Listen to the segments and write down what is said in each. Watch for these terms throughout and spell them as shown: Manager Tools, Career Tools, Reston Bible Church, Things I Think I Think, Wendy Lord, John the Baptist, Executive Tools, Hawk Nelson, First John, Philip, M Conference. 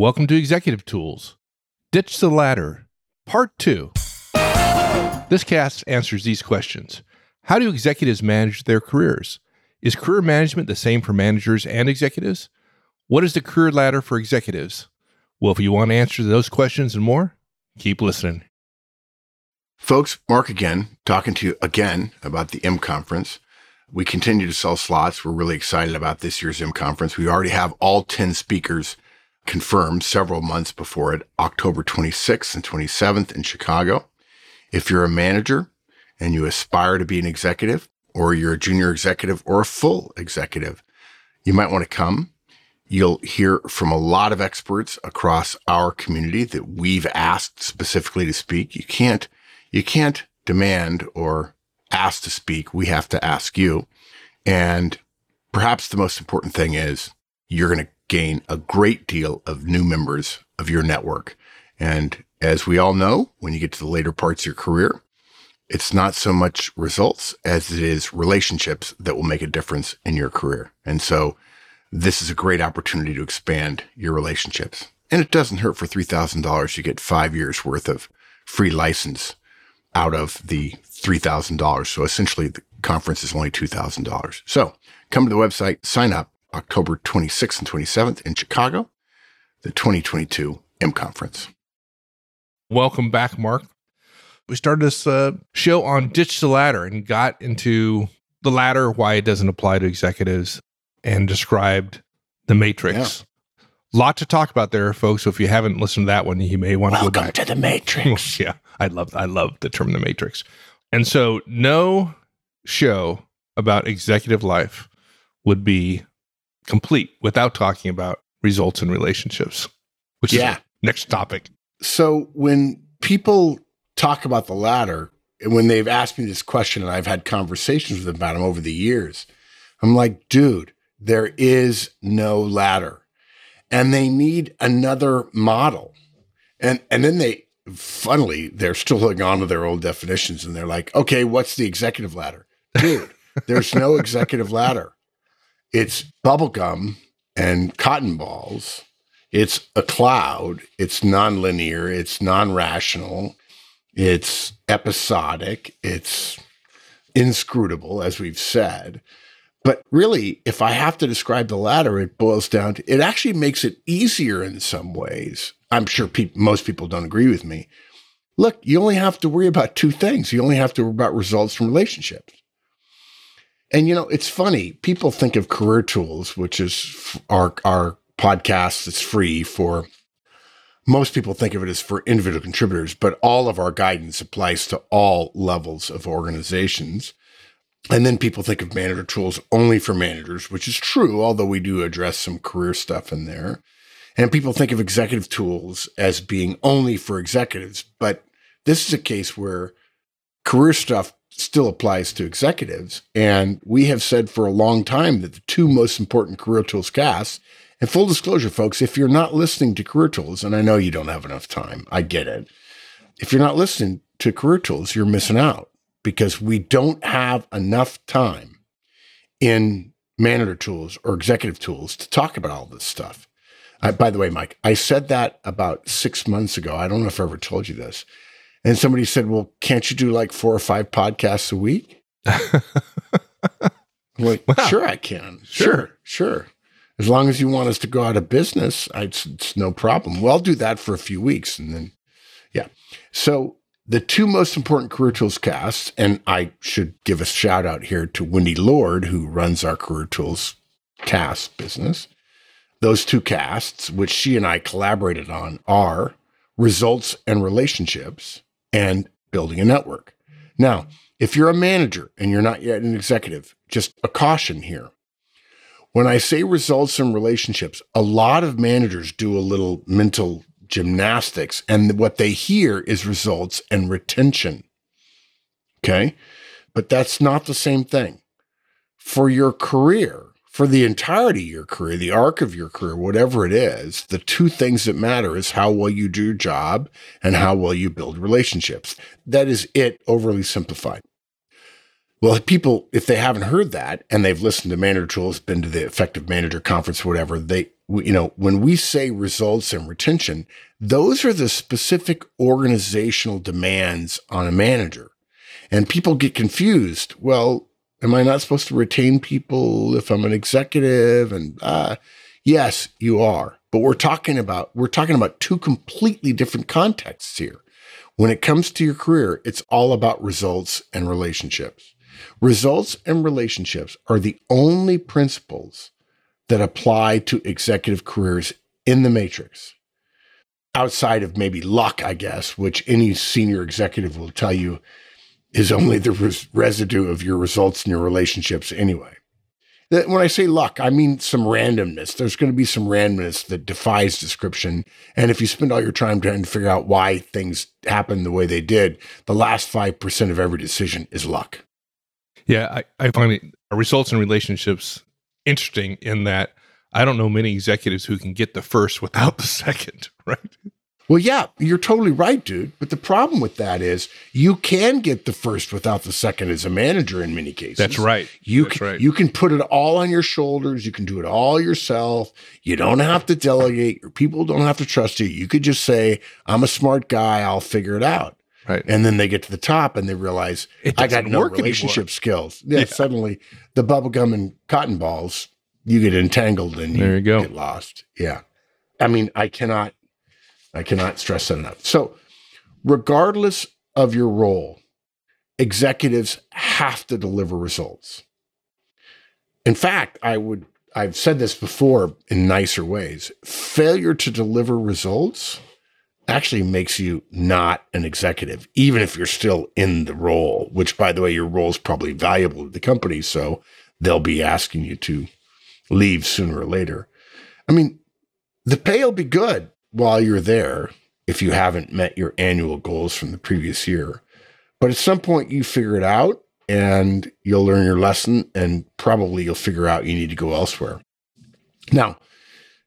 Welcome to Executive Tools, Ditch the Ladder, Part 2. This cast answers these questions. How do executives manage their careers? Is career management the same for managers and executives? What is the career ladder for executives? Well, if you want to answer those questions and more, keep listening. Folks, Mark again, talking to you again about the M Conference. We continue to sell slots. We're really excited about this year's M Conference. We already have all 10 speakers confirmed several months before it, October 26th and 27th in Chicago. If you're a manager and you aspire to be an executive, or you're a junior executive or a full executive, you might want to come. You'll hear from a lot of experts across our community that we've asked specifically to speak. You can't demand or ask to speak. We have to ask you. And perhaps the most important thing is you're going to gain a great deal of new members of your network. And as we all know, when you get to the later parts of your career, it's not so much results as it is relationships that will make a difference in your career. And so this is a great opportunity to expand your relationships. And it doesn't hurt. For $3,000, you get 5 years worth of free license out of the $3,000. So essentially the conference is only $2,000. So come to the website, sign up. October 26th and 27th in Chicago, the 2022 M Conference. Welcome back, Mark. We started this show on Ditch the Ladder and got into the ladder, why it doesn't apply to executives, and described the matrix. Yeah. Lot to talk about there, folks. So if you haven't listened to that one, you may want to go back. Welcome to the matrix. Yeah, I love the term the matrix. And so no show about executive life would be complete without talking about results and relationships, which is the next topic. So when people talk about the ladder, and when they've asked me this question and I've had conversations with them about them over the years, I'm like, dude, there is no ladder. And they need another model. And then they, funnily, they're still holding on to their old definitions and they're like, okay, what's the executive ladder? Dude, there's no executive ladder. It's bubblegum and cotton balls. It's a cloud. It's nonlinear. It's non-rational. It's episodic. It's inscrutable, as we've said. But really, if I have to describe the ladder, it boils down to, it actually makes it easier in some ways. I'm sure most people don't agree with me. Look, you only have to worry about two things. You only have to worry about results from relationships. And, you know, it's funny. People think of Career Tools, which is our podcast that's free for most people think of it as for individual contributors, but all of our guidance applies to all levels of organizations. And then people think of Manager Tools only for managers, which is true, although we do address some career stuff in there. And people think of Executive Tools as being only for executives, but this is a case where career stuff still applies to executives. And we have said for a long time that the two most important Career Tools casts, and full disclosure, folks, if you're not listening to Career Tools, and I know you don't have enough time, I get it. If you're not listening to Career Tools, you're missing out because we don't have enough time in Manager Tools or Executive Tools to talk about all this stuff. By the way, Mike, I said that about 6 months ago. I don't know if I ever told you this. And somebody said, well, can't you do like 4 or 5 podcasts a week? I'm like, wow. Sure I can. Sure. As long as you want us to go out of business, it's no problem. Well, I'll do that for a few weeks. And then, yeah. So the two most important Career Tools casts, and I should give a shout out here to Wendy Lord, who runs our Career Tools cast business. Those two casts, which she and I collaborated on, are results and relationships, and building a network. Now, if you're a manager and you're not yet an executive, just a caution here. When I say results and relationships, a lot of managers do a little mental gymnastics, and what they hear is results and retention, okay? But that's not the same thing. For your career, for the entirety of your career, the arc of your career, whatever it is, the two things that matter is how well you do your job and how well you build relationships. That is it, overly simplified. Well, people, if they haven't heard that and they've listened to Manager Tools, been to the Effective Manager Conference, whatever, they you know, when we say results and retention, those are the specific organizational demands on a manager. And people get confused. Well, am I not supposed to retain people if I'm an executive? And yes, you are. But we're talking about two completely different contexts here. When it comes to your career, it's all about results and relationships. Results and relationships are the only principles that apply to executive careers in the matrix. Outside of maybe luck, I guess, which any senior executive will tell you is only the residue of your results and your relationships anyway. When I say luck, I mean some randomness. There's going to be some randomness that defies description. And if you spend all your time trying to figure out why things happened the way they did, the last 5% of every decision is luck. Yeah, I find results and relationships interesting in that I don't know many executives who can get the first without the second, right? Well, yeah, you're totally right, dude. But the problem with that is you can get the first without the second as a manager in many cases. That's right. You can put it all on your shoulders. You can do it all yourself. You don't have to delegate. Your people don't have to trust you. You could just say, I'm a smart guy. I'll figure it out. Right. And then they get to the top and they realize, I got no relationship skills. Yeah, suddenly the bubblegum and cotton balls, you get entangled and you get lost. Yeah. I mean, I cannot stress that enough. So regardless of your role, executives have to deliver results. In fact, I've said this before in nicer ways. Failure to deliver results actually makes you not an executive, even if you're still in the role, which, by the way, your role is probably valuable to the company, so they'll be asking you to leave sooner or later. I mean, the pay will be good while you're there, if you haven't met your annual goals from the previous year. But at some point you figure it out and you'll learn your lesson and probably you'll figure out you need to go elsewhere. Now,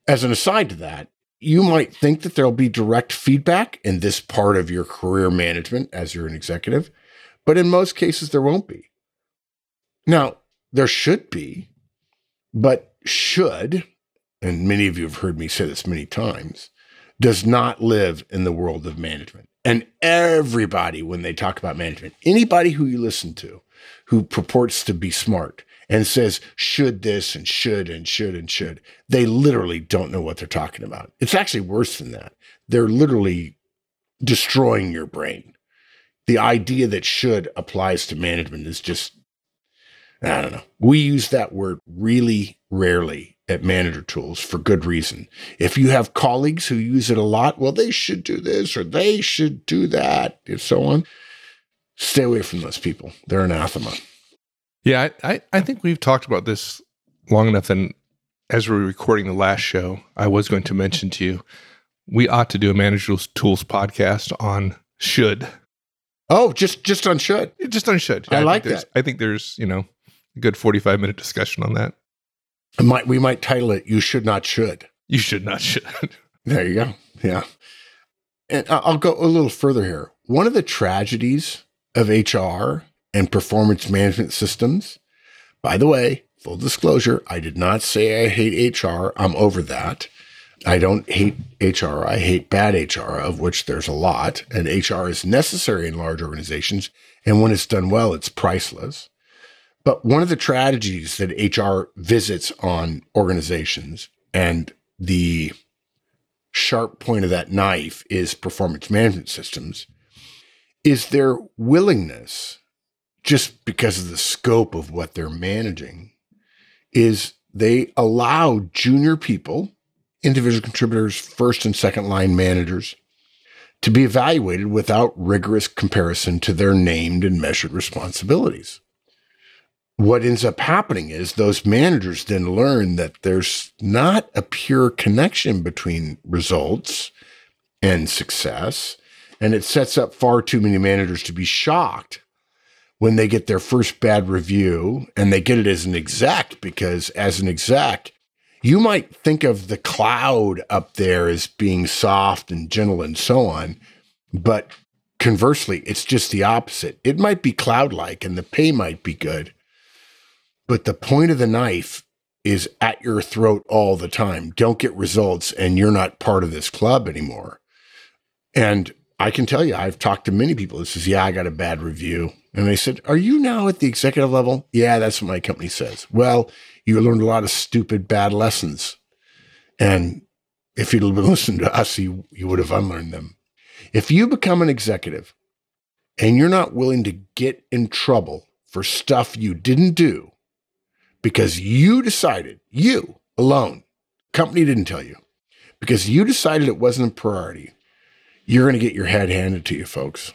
as an aside to that, you might think that there'll be direct feedback in this part of your career management as you're an executive, but in most cases there won't be. Now, there should be, but should, and many of you have heard me say this many times, does not live in the world of management. And everybody, when they talk about management, anybody who you listen to who purports to be smart and says, should this and should and should and should, they literally don't know what they're talking about. It's actually worse than that. They're literally destroying your brain. The idea that should applies to management is just, I don't know. We use that word really rarely at Manager Tools for good reason. If you have colleagues who use it a lot, well, they should do this or they should do that and so on. Stay away from those people. They're anathema. Yeah, I think we've talked about this long enough. And as we were recording the last show, I was going to mention to you, we ought to do a Manager Tools podcast on should. Oh, just on should. Just on should. Yeah, I like that. I think there's, a good 45-minute discussion on that. We might title it, You Should Not Should. You Should Not Should. There you go. Yeah. And I'll go a little further here. One of the tragedies of HR and performance management systems, by the way, full disclosure, I did not say I hate HR. I'm over that. I don't hate HR. I hate bad HR, of which there's a lot. And HR is necessary in large organizations. And when it's done well, it's priceless. But one of the tragedies that HR visits on organizations and the sharp point of that knife is performance management systems is their willingness, just because of the scope of what they're managing, is they allow junior people, individual contributors, first and second line managers, to be evaluated without rigorous comparison to their named and measured responsibilities. What ends up happening is those managers then learn that there's not a pure connection between results and success, and it sets up far too many managers to be shocked when they get their first bad review, and they get it as an exec, because as an exec, you might think of the cloud up there as being soft and gentle and so on, but conversely, it's just the opposite. It might be cloud-like and the pay might be good, but the point of the knife is at your throat all the time. Don't get results, and you're not part of this club anymore. And I can tell you, I've talked to many people that says, yeah, I got a bad review. And they said, are you now at the executive level? Yeah, that's what my company says. Well, you learned a lot of stupid, bad lessons. And if you'd listened to us, you would have unlearned them. If you become an executive and you're not willing to get in trouble for stuff you didn't do because you decided, you alone, company didn't tell you, because you decided it wasn't a priority, you're going to get your head handed to you, folks.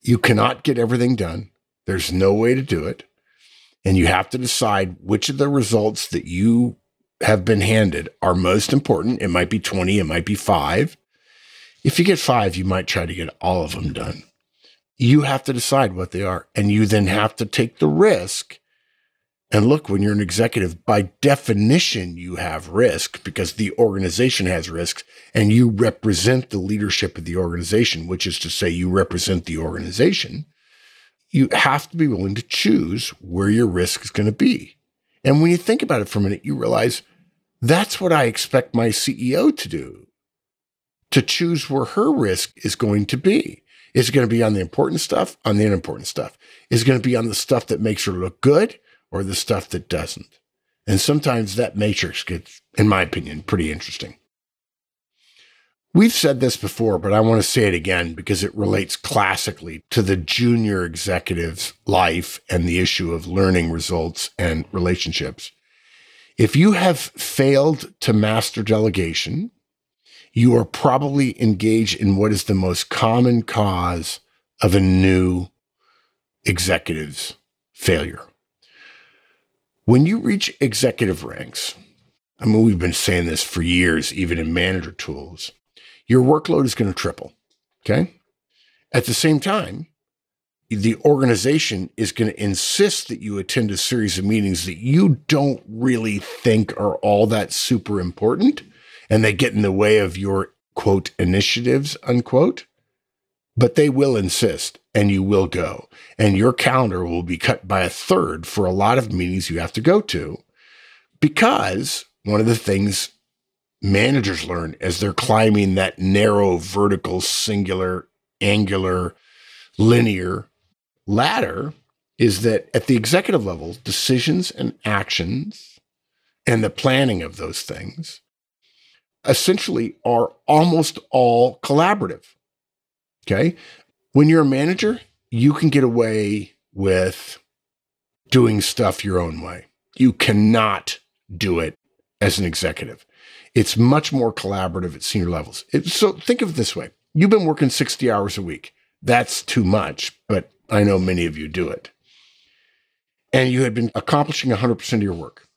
You cannot get everything done. There's no way to do it. And you have to decide which of the results that you have been handed are most important. It might be 20, it might be 5. If you get 5, you might try to get all of them done. You have to decide what they are. And you then have to take the risk. And look, when you're an executive, by definition, you have risk because the organization has risks and you represent the leadership of the organization, which is to say you represent the organization. You have to be willing to choose where your risk is going to be. And when you think about it for a minute, you realize that's what I expect my CEO to do, to choose where her risk is going to be. Is it going to be on the important stuff, on the unimportant stuff? Is it going to be on the stuff that makes her look good, or the stuff that doesn't? And sometimes that matrix gets, in my opinion, pretty interesting. We've said this before, but I want to say it again because it relates classically to the junior executive's life and the issue of learning results and relationships. If you have failed to master delegation, you are probably engaged in what is the most common cause of a new executive's failure. When you reach executive ranks, I mean, we've been saying this for years, even in Manager Tools, your workload is going to triple, okay? At the same time, the organization is going to insist that you attend a series of meetings that you don't really think are all that super important, and they get in the way of your, quote, initiatives, unquote, but they will insist. And you will go, and your calendar will be cut by 1/3 for a lot of meetings you have to go to, because one of the things managers learn as they're climbing that narrow, vertical, singular, angular, linear ladder is that at the executive level, decisions and actions and the planning of those things essentially are almost all collaborative, okay? When you're a manager, you can get away with doing stuff your own way. You cannot do it as an executive. It's much more collaborative at senior levels. So think of it this way. You've been working 60 hours a week. That's too much, but I know many of you do it. And you had been accomplishing 100% of your work.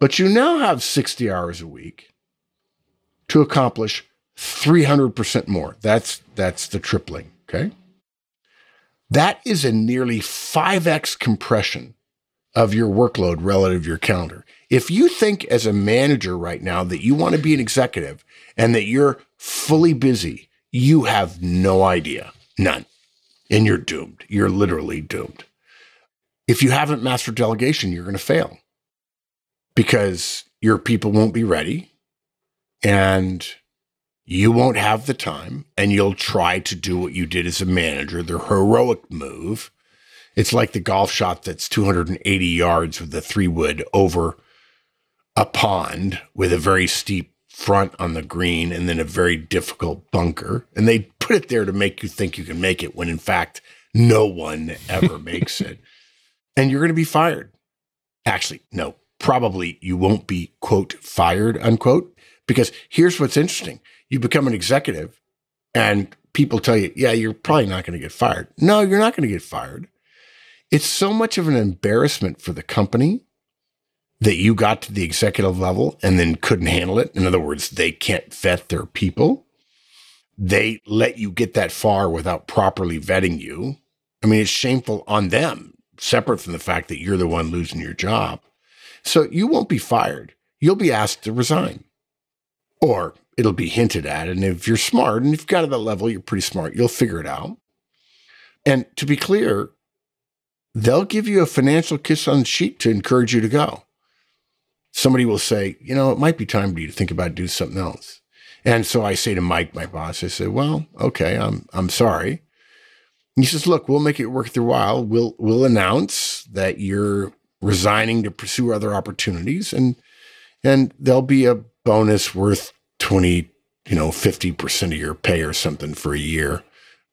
But you now have 60 hours a week to accomplish 300% more. That's the tripling. Okay. That is a nearly 5x compression of your workload relative to your calendar. If you think as a manager right now that you want to be an executive and that you're fully busy, you have no idea, none, and you're doomed. You're literally doomed. If you haven't mastered delegation, you're going to fail because your people won't be ready and you won't have the time, and you'll try to do what you did as a manager, the heroic move. It's like the golf shot that's 280 yards with the 3-wood over a pond with a very steep front on the green and then a very difficult bunker. And they put it there to make you think you can make it when, in fact, no one ever makes it. And you're going to be fired. Actually, no, probably you won't be, quote, fired, unquote, because here's what's interesting. You become an executive and people tell you, yeah, you're probably not going to get fired. No, you're not going to get fired. It's so much of an embarrassment for the company that you got to the executive level and then couldn't handle it. In other words, they can't vet their people. They let you get that far without properly vetting you. I mean, it's shameful on them, separate from the fact that you're the one losing your job. So you won't be fired. You'll be asked to resign. Or it'll be hinted at, and if you're smart, and if you've got to that level, you're pretty smart, you'll figure it out. And to be clear, they'll give you a financial kiss on the cheek to encourage you to go. somebody will say, you know, it might be time for you to think about doing something else. And so I say to Mike, my boss, I said, well, okay, I'm sorry. And he says, look, we'll make it worth your while. We'll announce that you're resigning to pursue other opportunities, and there'll be a bonus worth 20, 50% of your pay or something for a year,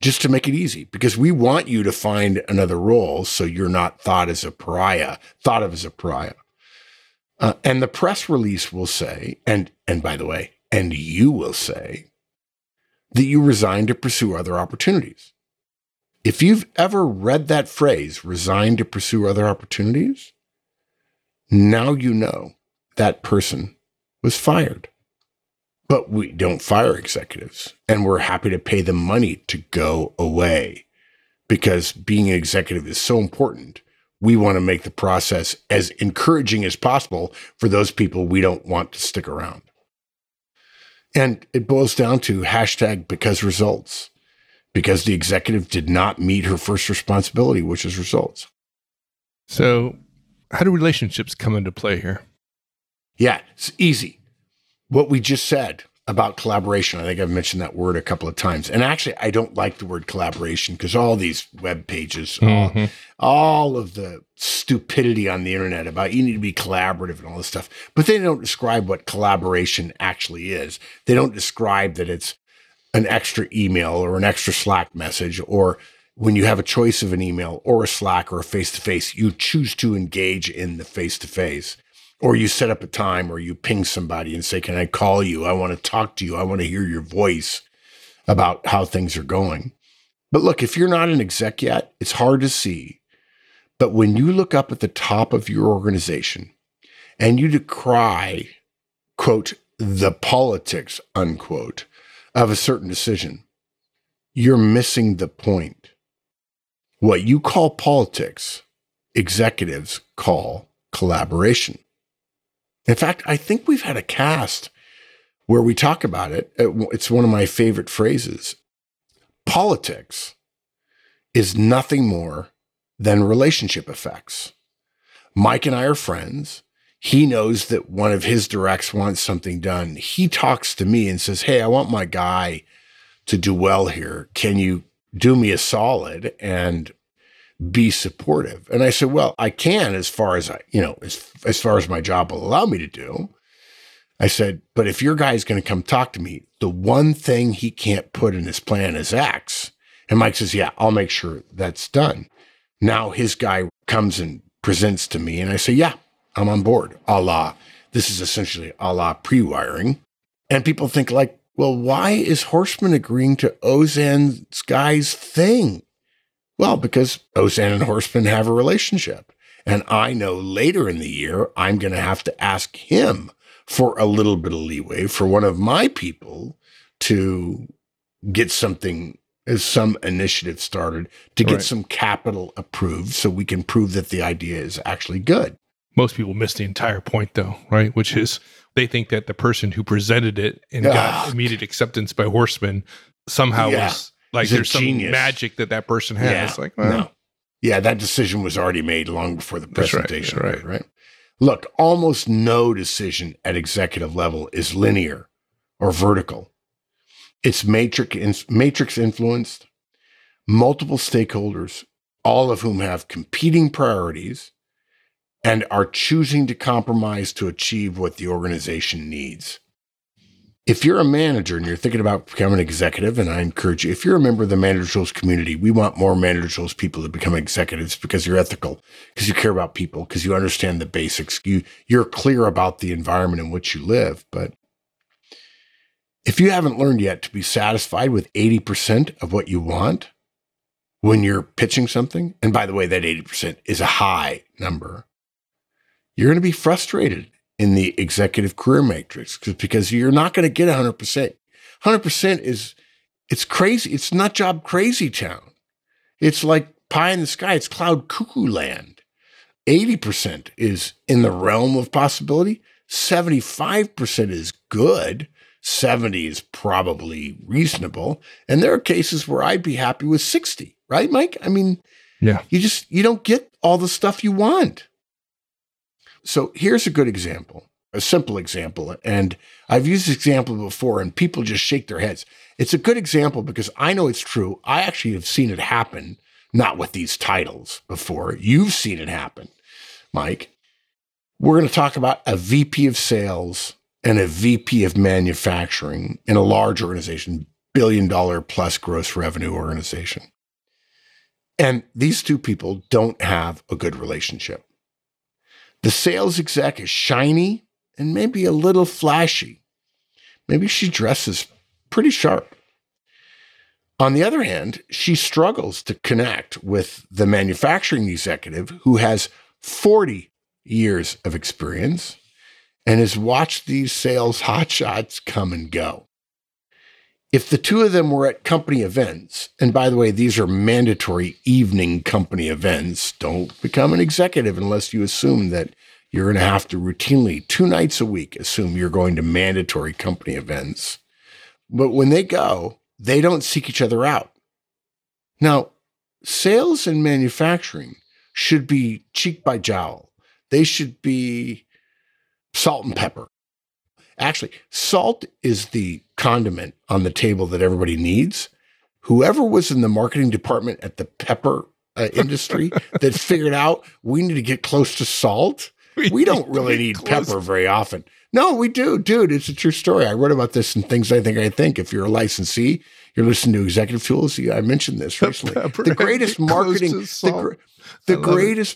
just to make it easy, because we want you to find another role so you're not thought of as a pariah. And the press release will say, and by the way, and you will say, that you resigned to pursue other opportunities. If you've ever read that phrase, resigned to pursue other opportunities, now you know that person was fired. But we don't fire executives, and we're happy to pay them money to go away, because being an executive is so important. We want to make the process as encouraging as possible for those people we don't want to stick around. And it boils down to hashtag because results, because the executive did not meet her first responsibility, which is results. So how do relationships come into play here? Yeah, it's easy. What we just said about collaboration, I think I've mentioned that word a couple of times. And actually, I don't like the word collaboration, because all these web pages, all of the stupidity on the internet about you need to be collaborative and all this stuff, but they don't describe what collaboration actually is. They don't describe that it's an extra email or an extra Slack message, or when you have a choice of an email or a Slack or a face-to-face, you choose to engage in the face-to-face. Or you set up a time, or you ping somebody and say, can I call you? I want to talk to you. I want to hear your voice about how things are going. But look, if you're not an exec yet, it's hard to see. But when you look up at the top of your organization and you decry, quote, the politics, unquote, of a certain decision, you're missing the point. What you call politics, executives call collaboration. In fact, I think we've had a cast where we talk about it. It's one of my favorite phrases. Politics is nothing more than relationship effects. Mike and I are friends. He knows that one of his directs wants something done. He talks to me and says, hey, I want my guy to do well here. Can you do me a solid and be supportive? And I said, well, I can, as far as as far as my job will allow me to do. I said, but if your guy's going to come talk to me, the one thing he can't put in his plan is X. And Mike says, yeah, I'll make sure that's done. Now his guy comes and presents to me, and I say, yeah, I'm on board. This is essentially a la pre-wiring. And people think like, well, why is Horseman agreeing to Ozan's guy's thing? Well, because Ozan and Horseman have a relationship. And I know later in the year, I'm going to have to ask him for a little bit of leeway for one of my people to get some initiative started, to get some capital approved so we can prove that the idea is actually good. Most people miss the entire point though, right? Which is they think that the person who presented it and got immediate acceptance by Horseman somehow was... like there's some magic that person has. Yeah, like, well, no. Yeah, that decision was already made long before the presentation. That's right. Look, almost no decision at executive level is linear or vertical. It's matrix influenced, multiple stakeholders, all of whom have competing priorities and are choosing to compromise to achieve what the organization needs. If you're a manager and you're thinking about becoming an executive, and I encourage you, if you're a member of the Manager Tools community, we want more Manager Tools people to become executives because you're ethical, because you care about people, because you understand the basics, you're clear about the environment in which you live. But if you haven't learned yet to be satisfied with 80% of what you want when you're pitching something, and by the way, that 80% is a high number, you're going to be frustrated in the executive career matrix, because you're not going to get 100%. 100% it's crazy. It's nut job crazy town. It's like pie in the sky. It's cloud cuckoo land. 80% is in the realm of possibility. 75% is good. 70 is probably reasonable. And there are cases where I'd be happy with 60, right, Mike? I mean, you don't get all the stuff you want. So here's a good example, a simple example. And I've used this example before and people just shake their heads. It's a good example because I know it's true. I actually have seen it happen, not with these titles before. You've seen it happen, Mike. We're going to talk about a VP of sales and a VP of manufacturing in a large organization, billion-dollar plus gross revenue organization. And these two people don't have a good relationship. The sales exec is shiny and maybe a little flashy. Maybe she dresses pretty sharp. On the other hand, she struggles to connect with the manufacturing executive who has 40 years of experience and has watched these sales hotshots come and go. If the two of them were at company events, and by the way, these are mandatory evening company events. Don't become an executive unless you assume that you're going to have to routinely, 2 nights a week, assume you're going to mandatory company events. But when they go, they don't seek each other out. Now, sales and manufacturing should be cheek by jowl. They should be salt and pepper. Actually, salt is the condiment on the table that everybody needs. Whoever was in the marketing department at the pepper industry that figured out we need to get close to salt. We don't really need pepper very often. No, we do. Dude, it's a true story. I wrote about this in Things I Think I Think. If you're a licensee, you're listening to Executive Tools. I mentioned this recently. The greatest marketing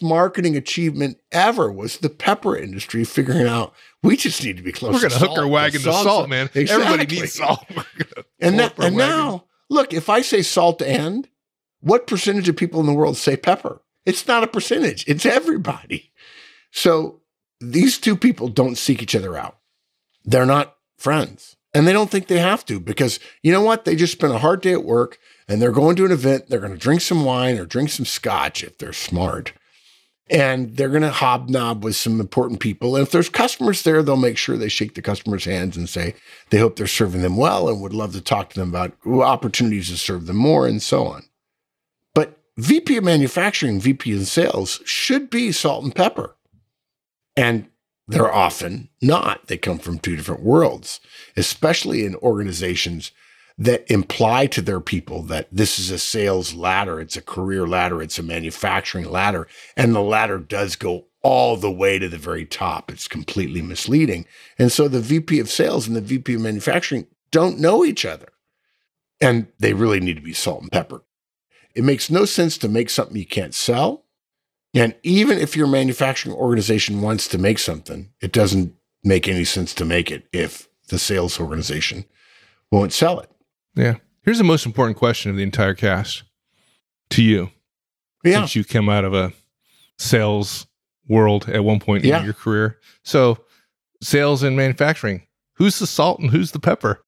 marketing achievement ever was the pepper industry figuring out we just need to be close to salt. We're going to hook our wagon to salt, man. Exactly. Everybody needs salt. And now, look, if I say salt to end, what percentage of people in the world say pepper? It's not a percentage. It's everybody. So these two people don't seek each other out. They're not friends. And they don't think they have to because, you know what? They just spent a hard day at work and they're going to an event. They're going to drink some wine or drink some scotch if they're smart. And they're going to hobnob with some important people. And if there's customers there, they'll make sure they shake the customers' hands and say they hope they're serving them well and would love to talk to them about opportunities to serve them more and so on. But VP of manufacturing, VP of sales should be salt and pepper. And they're often not. They come from two different worlds, especially in organizations that imply to their people that this is a sales ladder, it's a career ladder, it's a manufacturing ladder, and the ladder does go all the way to the very top. It's completely misleading. And so the VP of sales and the VP of manufacturing don't know each other, and they really need to be salt and pepper. It makes no sense to make something you can't sell. And even if your manufacturing organization wants to make something, it doesn't make any sense to make it if the sales organization won't sell it. Yeah. Here's the most important question of the entire cast to you. Yeah. Since you came out of a sales world at one point in your career. So sales and manufacturing, who's the salt and who's the pepper?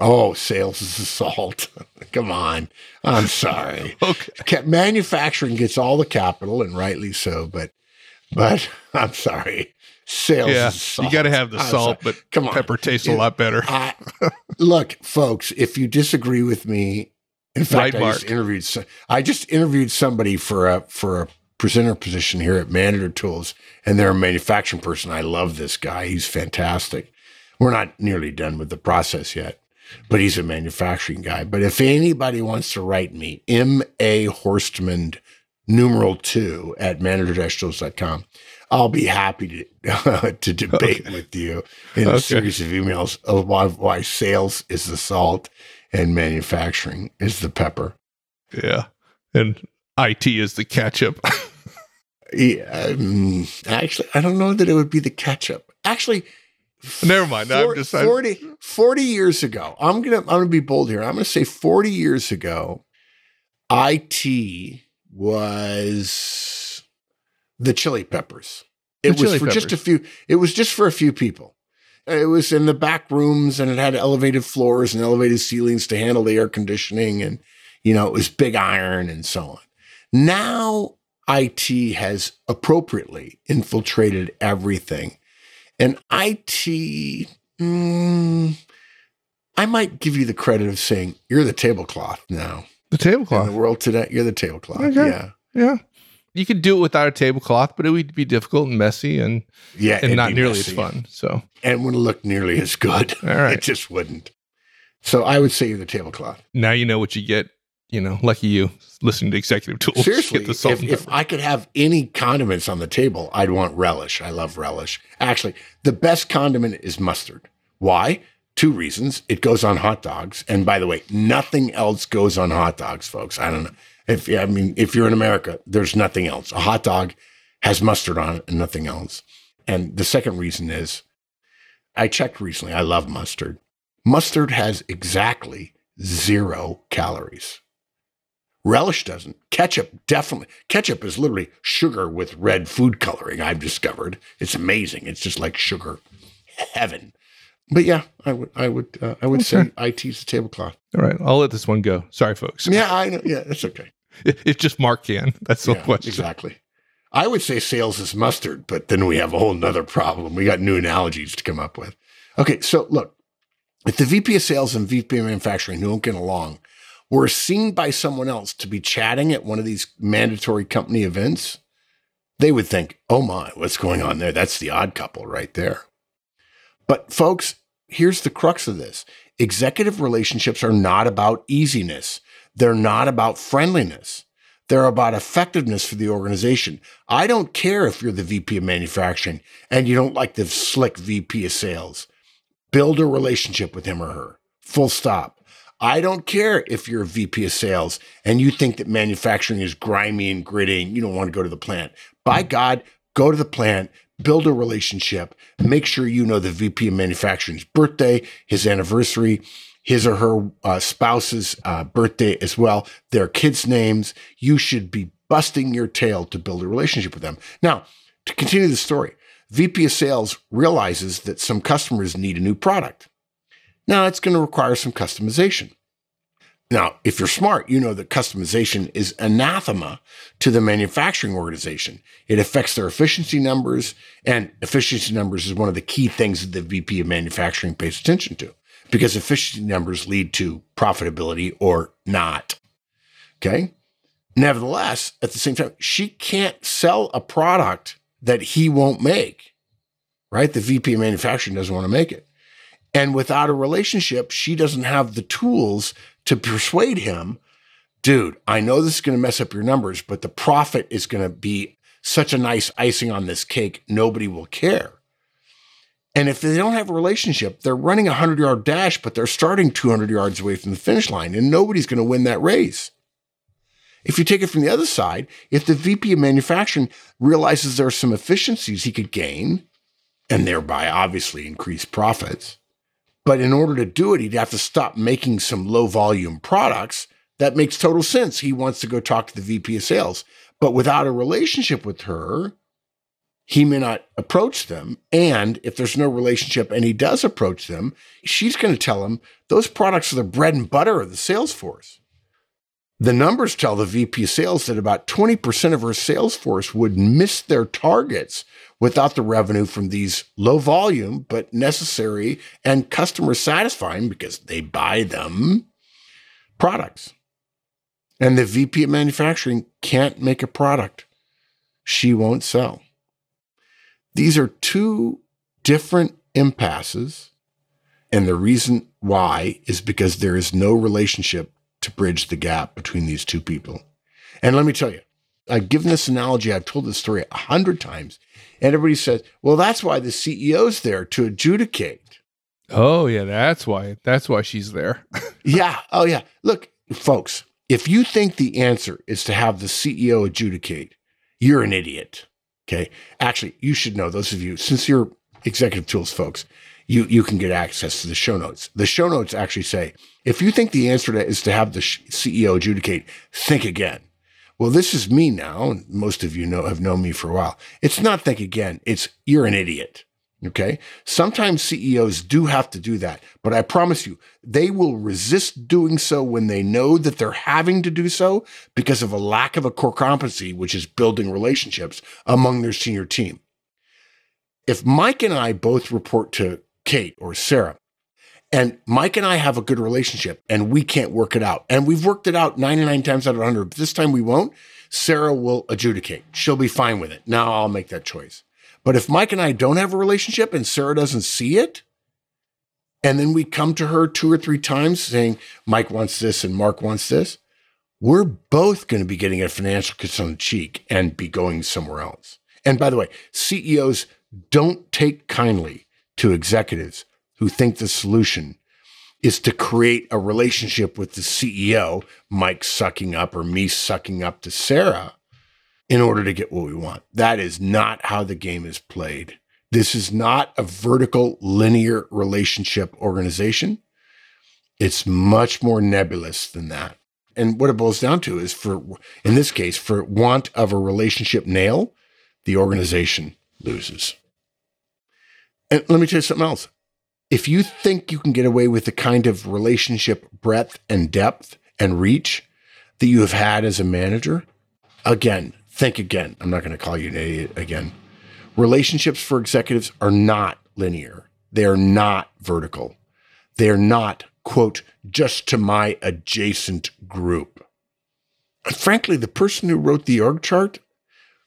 Oh, sales is the salt. Come on. I'm sorry. Okay. Manufacturing gets all the capital, and rightly so, but I'm sorry. Sales is salt. You got to have the salt, but come on. Pepper tastes a lot better. Look, folks, if you disagree with me, in fact, I just interviewed somebody for a presenter position here at Manager Tools, and they're a manufacturing person. I love this guy. He's fantastic. We're not nearly done with the process yet. But he's a manufacturing guy. But if anybody wants to write me, MAHorstman2@manager-tools.com, I'll be happy to debate with you in a series of emails of why sales is the salt and manufacturing is the pepper. Yeah. And IT is the ketchup. Actually, I don't know that it would be the ketchup. Actually, never mind. I'm just 40 years ago. I'm gonna be bold here. I'm gonna say 40 years ago, IT was the Chili Peppers. It was just for a few people. It was in the back rooms, and it had elevated floors and elevated ceilings to handle the air conditioning, and it was big iron and so on. Now IT has appropriately infiltrated everything. And IT, I might give you the credit of saying you're the tablecloth now. The tablecloth. In the world today, you're the tablecloth. Okay. Yeah. You could do it without a tablecloth, but it would be difficult and messy and not nearly messy. As fun. So it wouldn't look nearly as good. All right. It just wouldn't. So I would save the tablecloth. Now you know what you get. You know, lucky you, listening to Executive Tools. Seriously, get the salt if I could have any condiments on the table, I'd want relish. I love relish. Actually, the best condiment is mustard. Why? 2 reasons. It goes on hot dogs. And by the way, nothing else goes on hot dogs, folks. I don't know. If you're in America, there's nothing else. A hot dog has mustard on it and nothing else. And the second reason is, I checked recently, I love mustard. Mustard has exactly 0 calories. Relish doesn't. Ketchup, definitely. Ketchup is literally sugar with red food coloring, I've discovered. It's amazing. It's just like sugar heaven. But yeah, I would say I tease the tablecloth. All right, I'll let this one go. Sorry, folks. Yeah, I know. Yeah, that's okay. It's just Mark can. That's the question. Exactly. I would say sales is mustard, but then we have a whole nother problem. We got new analogies to come up with. Okay, so look, if the VP of sales and VP of manufacturing who don't get along were seen by someone else to be chatting at one of these mandatory company events, they would think, oh my, what's going on there? That's the odd couple right there. But folks, here's the crux of this. Executive relationships are not about easiness. They're not about friendliness. They're about effectiveness for the organization. I don't care if you're the VP of manufacturing and you don't like the slick VP of sales. Build a relationship with him or her. Full stop. I don't care if you're a VP of sales and you think that manufacturing is grimy and gritty and you don't want to go to the plant. By God, go to the plant. Build a relationship, make sure you know the VP of manufacturing's birthday, his anniversary, his or her spouse's birthday as well, their kids' names. You should be busting your tail to build a relationship with them. Now, to continue the story, VP of sales realizes that some customers need a new product. Now, it's going to require some customization. Now, if you're smart, you know that customization is anathema to the manufacturing organization. It affects their efficiency numbers, and efficiency numbers is one of the key things that the VP of manufacturing pays attention to, because efficiency numbers lead to profitability or not, okay? Nevertheless, at the same time, she can't sell a product that he won't make, right? The VP of manufacturing doesn't want to make it. And without a relationship, she doesn't have the tools to persuade him, dude, I know this is going to mess up your numbers, but the profit is going to be such a nice icing on this cake, nobody will care. And if they don't have a relationship, they're running a 100-yard dash, but they're starting 200 yards away from the finish line, and nobody's going to win that race. If you take it from the other side, if the VP of manufacturing realizes there are some efficiencies he could gain, and thereby obviously increase profits, but in order to do it, he'd have to stop making some low-volume products. That makes total sense. He wants to go talk to the VP of sales. But without a relationship with her, he may not approach them. And if there's no relationship and he does approach them, she's going to tell him those products are the bread and butter of the sales force. The numbers tell the VP of sales that about 20% of her sales force would miss their targets without the revenue from these low volume, but necessary and customer satisfying, because they buy them, products. And the VP of manufacturing can't make a product she won't sell. These are 2 different impasses. And the reason why is because there is no relationship to bridge the gap between these 2 people. And let me tell you, I've given this analogy, I've told this story 100 times, and everybody says, well, that's why the CEO's there to adjudicate. Oh yeah, that's why she's there. Yeah. Oh yeah. Look, folks, if you think the answer is to have the CEO adjudicate, you're an idiot. Okay. Actually, you should know, those of you, since you're Executive Tools folks, you can get access to the show notes. The show notes actually say, if you think the answer is to have the CEO adjudicate, think again. Well, this is me now, and most of you know have known me for a while. It's not think again. It's you're an idiot, okay? Sometimes CEOs do have to do that, but I promise you, they will resist doing so when they know that they're having to do so because of a lack of a core competency, which is building relationships among their senior team. If Mike and I both report to Kate or Sarah, and Mike and I have a good relationship and we can't work it out, and we've worked it out 99 times out of 100, but this time we won't, Sarah will adjudicate. She'll be fine with it. Now I'll make that choice. But if Mike and I don't have a relationship and Sarah doesn't see it, and then we come to her 2 or 3 times saying, Mike wants this and Mark wants this, we're both going to be getting a financial kiss on the cheek and be going somewhere else. And by the way, CEOs don't take kindly to executives who think the solution is to create a relationship with the CEO, Mike sucking up or me sucking up to Sarah, in order to get what we want. That is not how the game is played. This is not a vertical, linear relationship organization. It's much more nebulous than that. And what it boils down to is, in this case, for want of a relationship nail, the organization loses. And let me tell you something else. If you think you can get away with the kind of relationship breadth and depth and reach that you have had as a manager, again, think again. I'm not going to call you an idiot again. Relationships for executives are not linear. They are not vertical. They are not, quote, just to my adjacent group. And frankly, the person who wrote the org chart,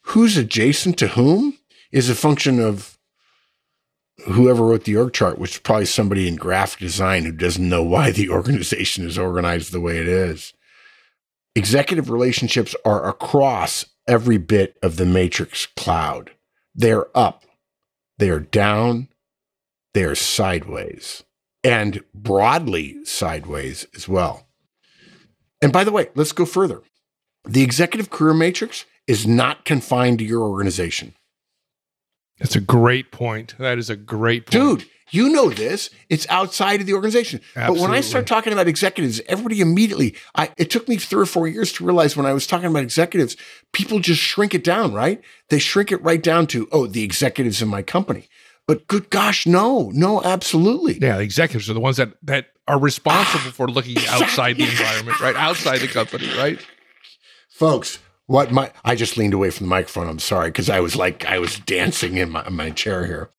who's adjacent to whom, is a function of whoever wrote the org chart, which is probably somebody in graphic design who doesn't know why the organization is organized the way it is. Executive relationships are across every bit of the matrix cloud. They're up, they're down, they're sideways, and broadly sideways as well. And by the way, let's go further. The executive career matrix is not confined to your organization. That's a great point. That is a great point. Dude, you know this. It's outside of the organization. Absolutely. But when I start talking about executives, everybody immediately, it took me 3 or 4 years to realize when I was talking about executives, people just shrink it down, right? They shrink it right down to, oh, the executives in my company. But good gosh, no, absolutely. Yeah, executives are the ones that are responsible for looking outside the environment, right? Outside the company, right? Folks, I just leaned away from the microphone. I'm sorry, because I was dancing in my chair here.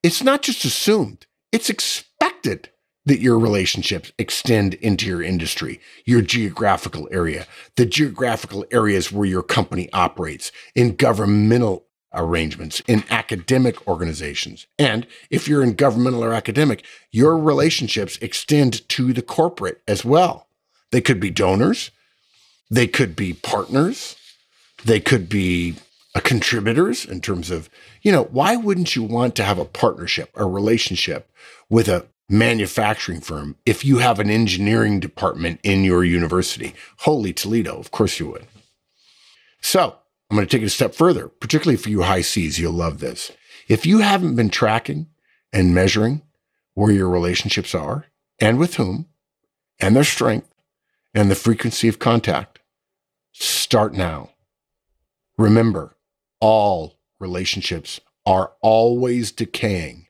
It's not just assumed, it's expected that your relationships extend into your industry, your geographical area, the geographical areas where your company operates, in governmental arrangements, in academic organizations. And if you're in governmental or academic, your relationships extend to the corporate as well. They could be donors, they could be partners, they could be contributors in terms of, why wouldn't you want to have a partnership, a relationship with a manufacturing firm if you have an engineering department in your university? Holy Toledo, of course you would. So I'm going to take it a step further, particularly for you high Cs, you'll love this. If you haven't been tracking and measuring where your relationships are and with whom and their strength and the frequency of contact, start now. Remember, all relationships are always decaying,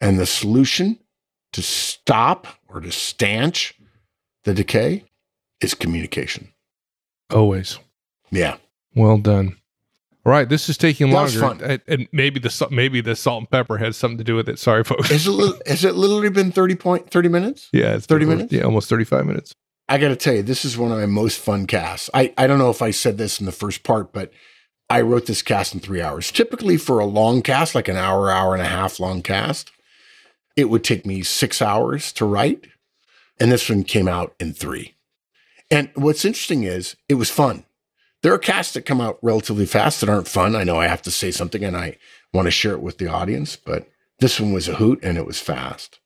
and the solution to stop or to stanch the decay is communication. Always. Yeah. Well done. All right, this is taking longer. That was fun. And maybe the salt and pepper had something to do with it. Sorry, folks. Has it literally been 30 minutes? Yeah, it's 30 minutes. Yeah, almost 35 minutes. I got to tell you, this is one of my most fun casts. I don't know if I said this in the first part, but I wrote this cast in 3 hours. Typically for a long cast, like an hour, hour and a half long cast, it would take me 6 hours to write. And this one came out in 3. And what's interesting is it was fun. There are casts that come out relatively fast that aren't fun. I know I have to say something and I want to share it with the audience, but this one was a hoot and it was fast.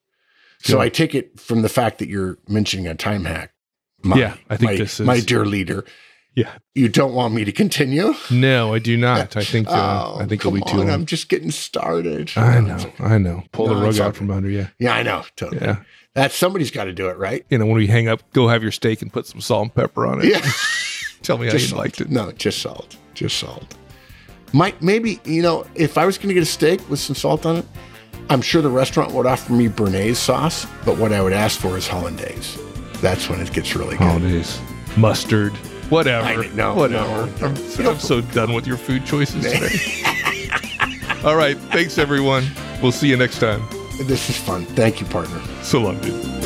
So yeah. I take it from the fact that you're mentioning a time hack. I think this is my dear leader. Yeah, you don't want me to continue? No, I do not. I think it'll be too long. I'm just getting started. I know. Pull the rug out from under you. Yeah, I know. Totally. Yeah. Somebody's got to do it, right? When we hang up, go have your steak and put some salt and pepper on it. Yeah. Tell me how you liked it. No, just salt. Just salt. Mike, maybe if I was going to get a steak with some salt on it, I'm sure the restaurant would offer me Bernaise sauce, but what I would ask for is hollandaise. That's when it gets really good. Holidays, mustard, whatever. No. I'm so done with your food choices today. All right. Thanks, everyone. We'll see you next time. This is fun. Thank you, partner. So long, dude.